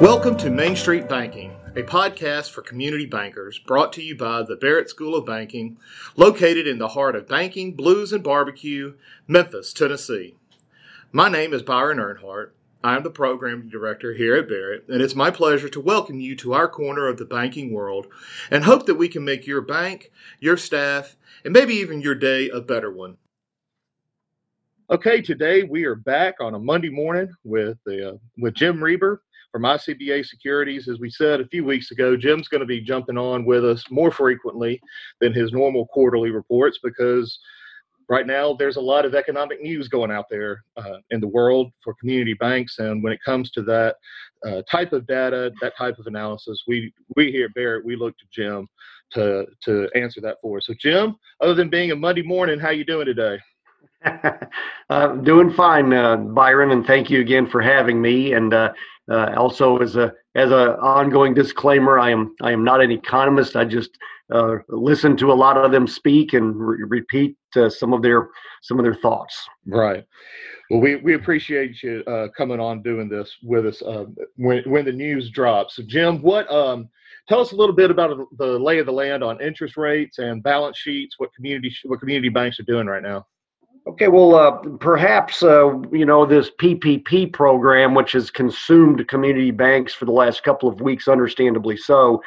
Welcome to Main Street Banking, a podcast for community bankers brought to you by the Barrett School of Banking, located in the heart of banking, blues, and barbecue, Memphis, Tennessee. My name is Byron Earnhardt. I am the Program Director here at Barrett, and it's my pleasure to welcome you to our corner of the banking world and hope that we can make your bank, your staff, and maybe even your day a better one. Okay, today we are back on a Monday morning with Jim Reber from ICBA Securities. As we said a few weeks ago, Jim's going to be jumping on with us more frequently than his normal quarterly reports because right now there's a lot of economic news going out there in the world for community banks. And when it comes to that type of data, that type of analysis, we here at Barrett, we look to Jim to answer that for us. So Jim, other than being a Monday morning, how you doing today? Doing fine, Byron, and thank you again for having me. And also, as a ongoing disclaimer, I am not an economist. I just listen to a lot of them speak and repeat some of their thoughts. Right. Well, we appreciate you coming on doing this with us when the news drops. So, Jim, what? Tell us a little bit about the lay of the land on interest rates and balance sheets. What community banks are doing right now? Okay, well, perhaps, this PPP program, which has consumed community banks for the last couple of weeks, understandably so,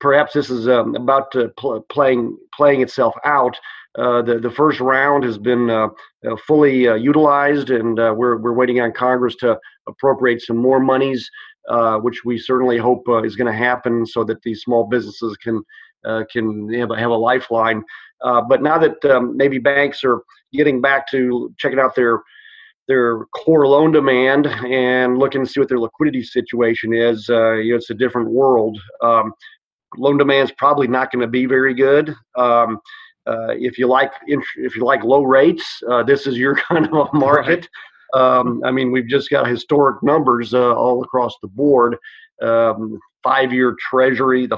perhaps this is about to playing itself out. The first round has been fully utilized, and we're waiting on Congress to appropriate some more monies, which we certainly hope is going to happen so that these small businesses can have a lifeline. But now that maybe banks are getting back to checking out their core loan demand and looking to see what their liquidity situation is, it's a different world. Loan demand's probably not going to be very good. If you like low rates, this is your kind of a market. Right. We've just got historic numbers all across the board. The five-year treasury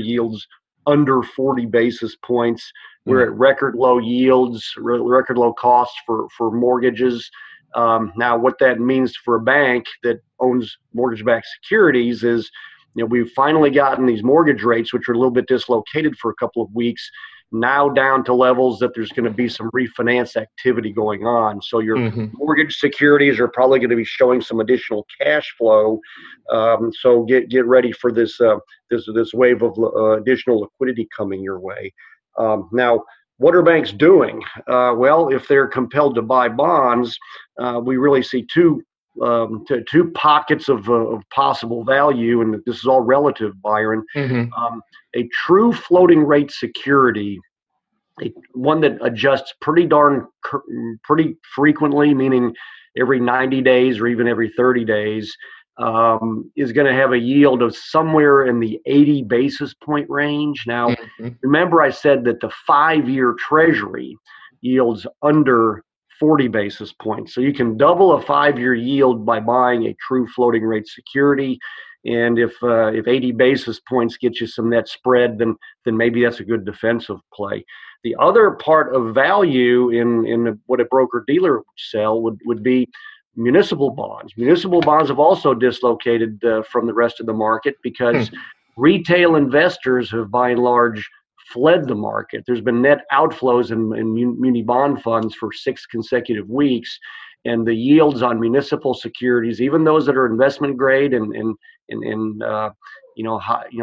yields under 40 basis points. We're at record low yields, record low costs for mortgages. Now, what that means for a bank that owns mortgage-backed securities is, we've finally gotten these mortgage rates, which are a little bit dislocated for a couple of weeks, now down to levels that there's going to be some refinance activity going on. So your mortgage securities are probably going to be showing some additional cash flow. So get ready for this this wave of additional liquidity coming your way. Now, what are banks doing? Well, if they're compelled to buy bonds, we really see two pockets of possible value, and this is all relative, Byron. A true floating rate security, one that adjusts pretty frequently, meaning every 90 days or even every 30 days, is going to have a yield of somewhere in the 80 basis point range. Now, remember I said that the five-year treasury yields under 40 basis points. So you can double a five-year yield by buying a true floating rate security. And if 80 basis points get you some net spread, then maybe that's a good defensive play. The other part of value in what a broker-dealer would sell would be municipal bonds. Municipal bonds have also dislocated from the rest of the market because retail investors have, by and large, fled the market. There's been net outflows in muni bond funds for six consecutive weeks, and the yields on municipal securities, even those that are investment grade and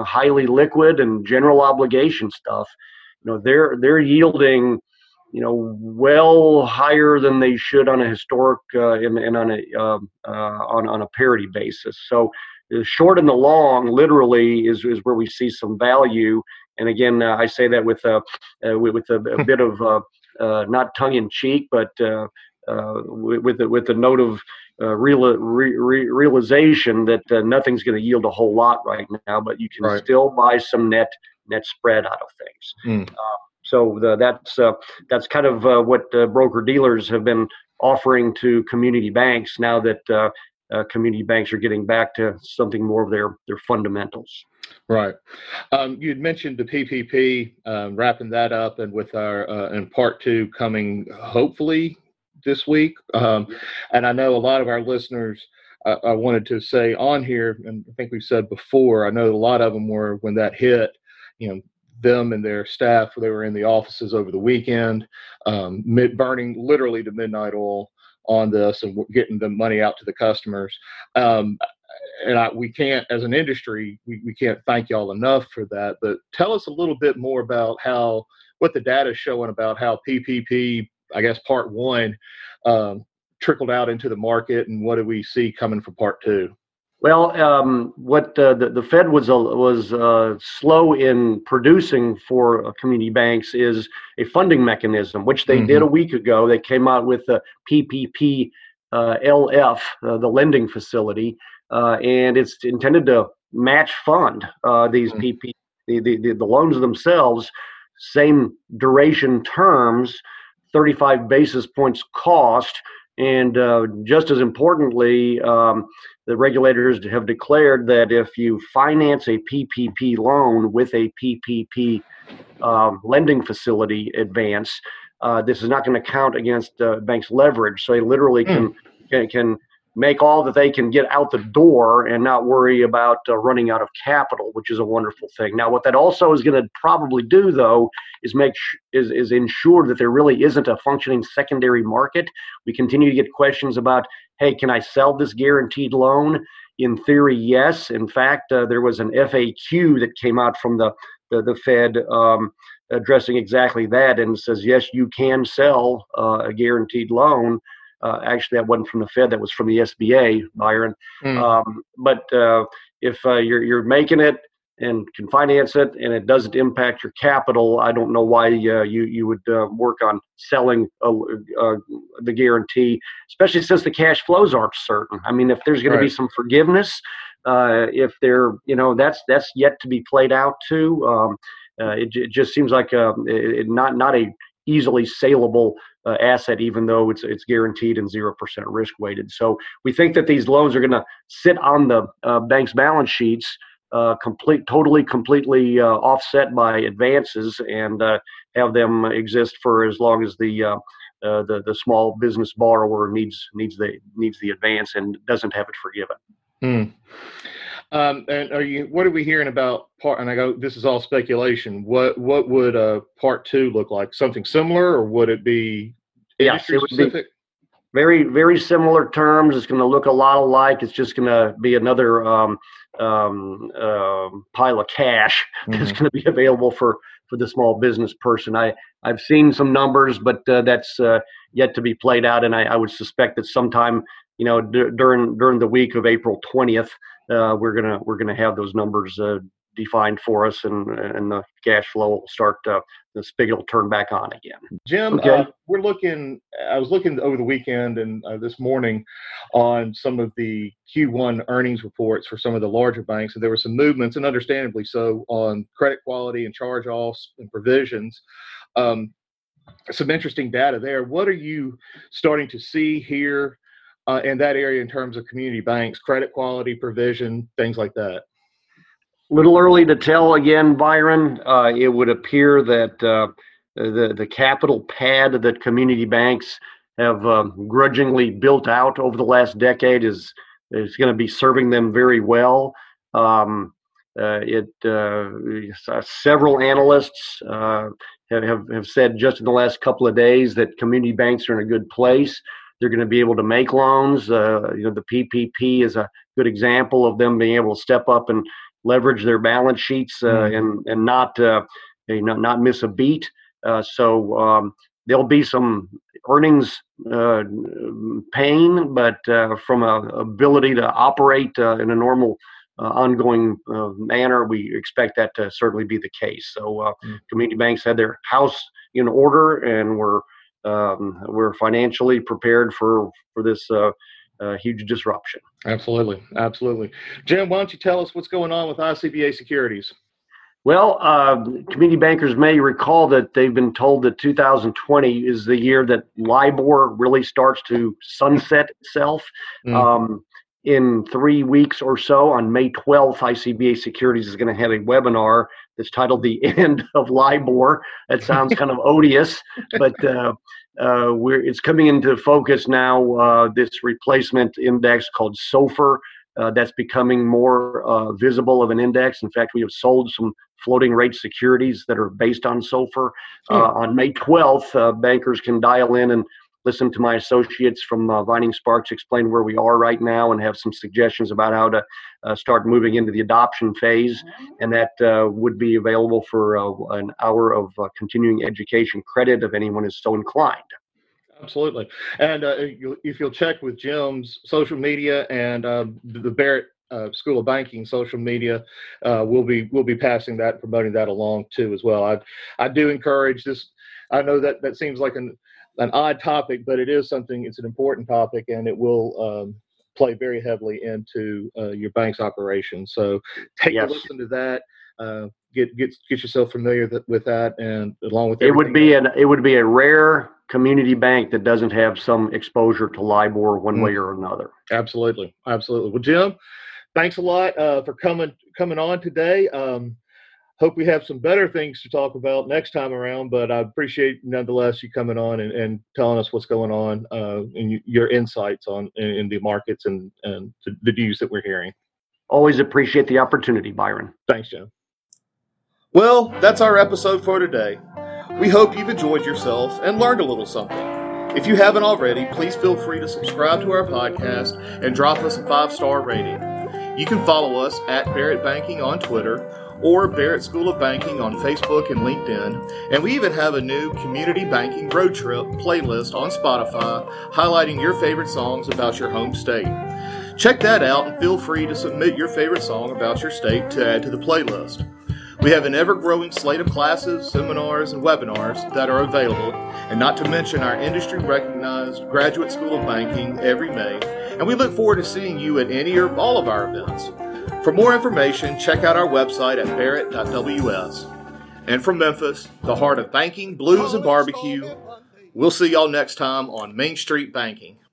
highly liquid and general obligation stuff, they're yielding, well higher than they should on a historic and on a parity basis. So the short and the long literally is where we see some value. And again, I say that with a bit of not tongue in cheek, but with a note of realization that nothing's going to yield a whole lot right now, but you can still buy some net spread out of things. So that's kind of what broker dealers have been offering to community banks now that community banks are getting back to something more of their fundamentals. Right. You'd mentioned the PPP, wrapping that up, and with our in part two coming hopefully this week. And I know a lot of our listeners, I wanted to say on here, and I think we've said before, I know a lot of them were, when that hit, you know, them and their staff, they were in the offices over the weekend, burning literally to midnight oil on this and getting the money out to the customers. We can't, as an industry, we can't thank y'all enough for that. But tell us a little bit more about what the data is showing about how PPP, I guess, part one, trickled out into the market, and what do we see coming for part two? Well, what the Fed was slow in producing for community banks is a funding mechanism, which they did a week ago. They came out with the PPP LF, the lending facility, and it's intended to match fund these PPP, the loans themselves, same duration terms, 35 basis points cost. And just as importantly, the regulators have declared that if you finance a PPP loan with a PPP lending facility advance, this is not going to count against banks' leverage. So they literally can make all that they can get out the door and not worry about running out of capital, which is a wonderful thing. Now, what that also is going to probably do, though, is is ensure that there really isn't a functioning secondary market. We continue to get questions about, hey, can I sell this guaranteed loan? In theory, yes. In fact, there was an FAQ that came out from the Fed addressing exactly that, and says, yes, you can sell a guaranteed loan. Actually, that wasn't from the Fed. That was from the SBA, Byron. But if you're making it and can finance it and it doesn't impact your capital, I don't know why you would work on selling the guarantee, especially since the cash flows aren't certain. I mean, if there's going to be some forgiveness, if there, that's yet to be played out too. It just seems like not a easily saleable asset, even though it's guaranteed and 0% risk weighted. So we think that these loans are going to sit on the bank's balance sheets, completely offset by advances, and have them exist for as long as the small business borrower needs the advance and doesn't have it forgiven. And what are we hearing about part? And I go, this is all speculation. What would part two look like? Something similar, or would it be industry specific? Very, very similar terms. It's going to look a lot alike. It's just going to be another pile of cash that's going to be available for the small business person. I've seen some numbers, but that's yet to be played out. And I would suspect that sometime, during the week of April 20th, we're gonna have those numbers defined for us, and the cash flow will start. The spigot will turn back on again. Jim, okay. I was looking over the weekend and this morning on some of the Q1 earnings reports for some of the larger banks, and there were some movements, and understandably so, on credit quality and charge-offs and provisions. Some interesting data there. What are you starting to see here in that area in terms of community banks, credit quality, provision, things like that? Little early to tell again, Byron. It would appear that the capital pad that community banks have grudgingly built out over the last decade is going to be serving them very well. Several analysts have said just in the last couple of days that community banks are in a good place. They're going to be able to make loans. The PPP is a good example of them being able to step up and leverage their balance sheets and not miss a beat. So there'll be some earnings pain, but from an ability to operate in a normal ongoing manner, we expect that to certainly be the case. So community banks had their house in order and we're financially prepared for this huge disruption. Absolutely. Jim, why don't you tell us what's going on with ICBA Securities? Well, community bankers may recall that they've been told that 2020 is the year that LIBOR really starts to sunset itself. in 3 weeks or so, on May 12th, ICBA Securities is going to have a webinar that's titled The End of LIBOR. That sounds kind of odious, but it's coming into focus now, this replacement index called SOFR. That's becoming more visible of an index. In fact, we have sold some floating rate securities that are based on SOFR. On May 12th, bankers can dial in and listen to my associates from Vining Sparks explain where we are right now and have some suggestions about how to start moving into the adoption phase. And that would be available for an hour of continuing education credit if anyone is so inclined. Absolutely. And if you'll check with Jim's social media and the Barrett School of Banking social media, we'll be passing that, promoting that along too as well. I do encourage this. I know that that seems like an odd topic, but it is something, it's an important topic, and it will play very heavily into your bank's operation. So take a listen to that. Get yourself familiar with that, and along with it would be a rare community bank that doesn't have some exposure to LIBOR one way or another. Absolutely, absolutely. Well, Jim, thanks a lot for coming on today. Hope we have some better things to talk about next time around, but I appreciate nonetheless you coming on and telling us what's going on and your insights on in the markets and the news that we're hearing. Always appreciate the opportunity, Byron. Thanks, Jim. Well, that's our episode for today. We hope you've enjoyed yourself and learned a little something. If you haven't already, please feel free to subscribe to our podcast and drop us a 5-star rating. You can follow us at Barrett Banking on Twitter or Barrett School of Banking on Facebook and LinkedIn. And we even have a new Community Banking Road Trip playlist on Spotify highlighting your favorite songs about your home state. Check that out and feel free to submit your favorite song about your state to add to the playlist. We have an ever-growing slate of classes, seminars, and webinars that are available, and not to mention our industry-recognized Graduate School of Banking every May, and we look forward to seeing you at any or all of our events. For more information, check out our website at barrett.ws. And from Memphis, the heart of banking, blues, and barbecue, we'll see y'all next time on Main Street Banking.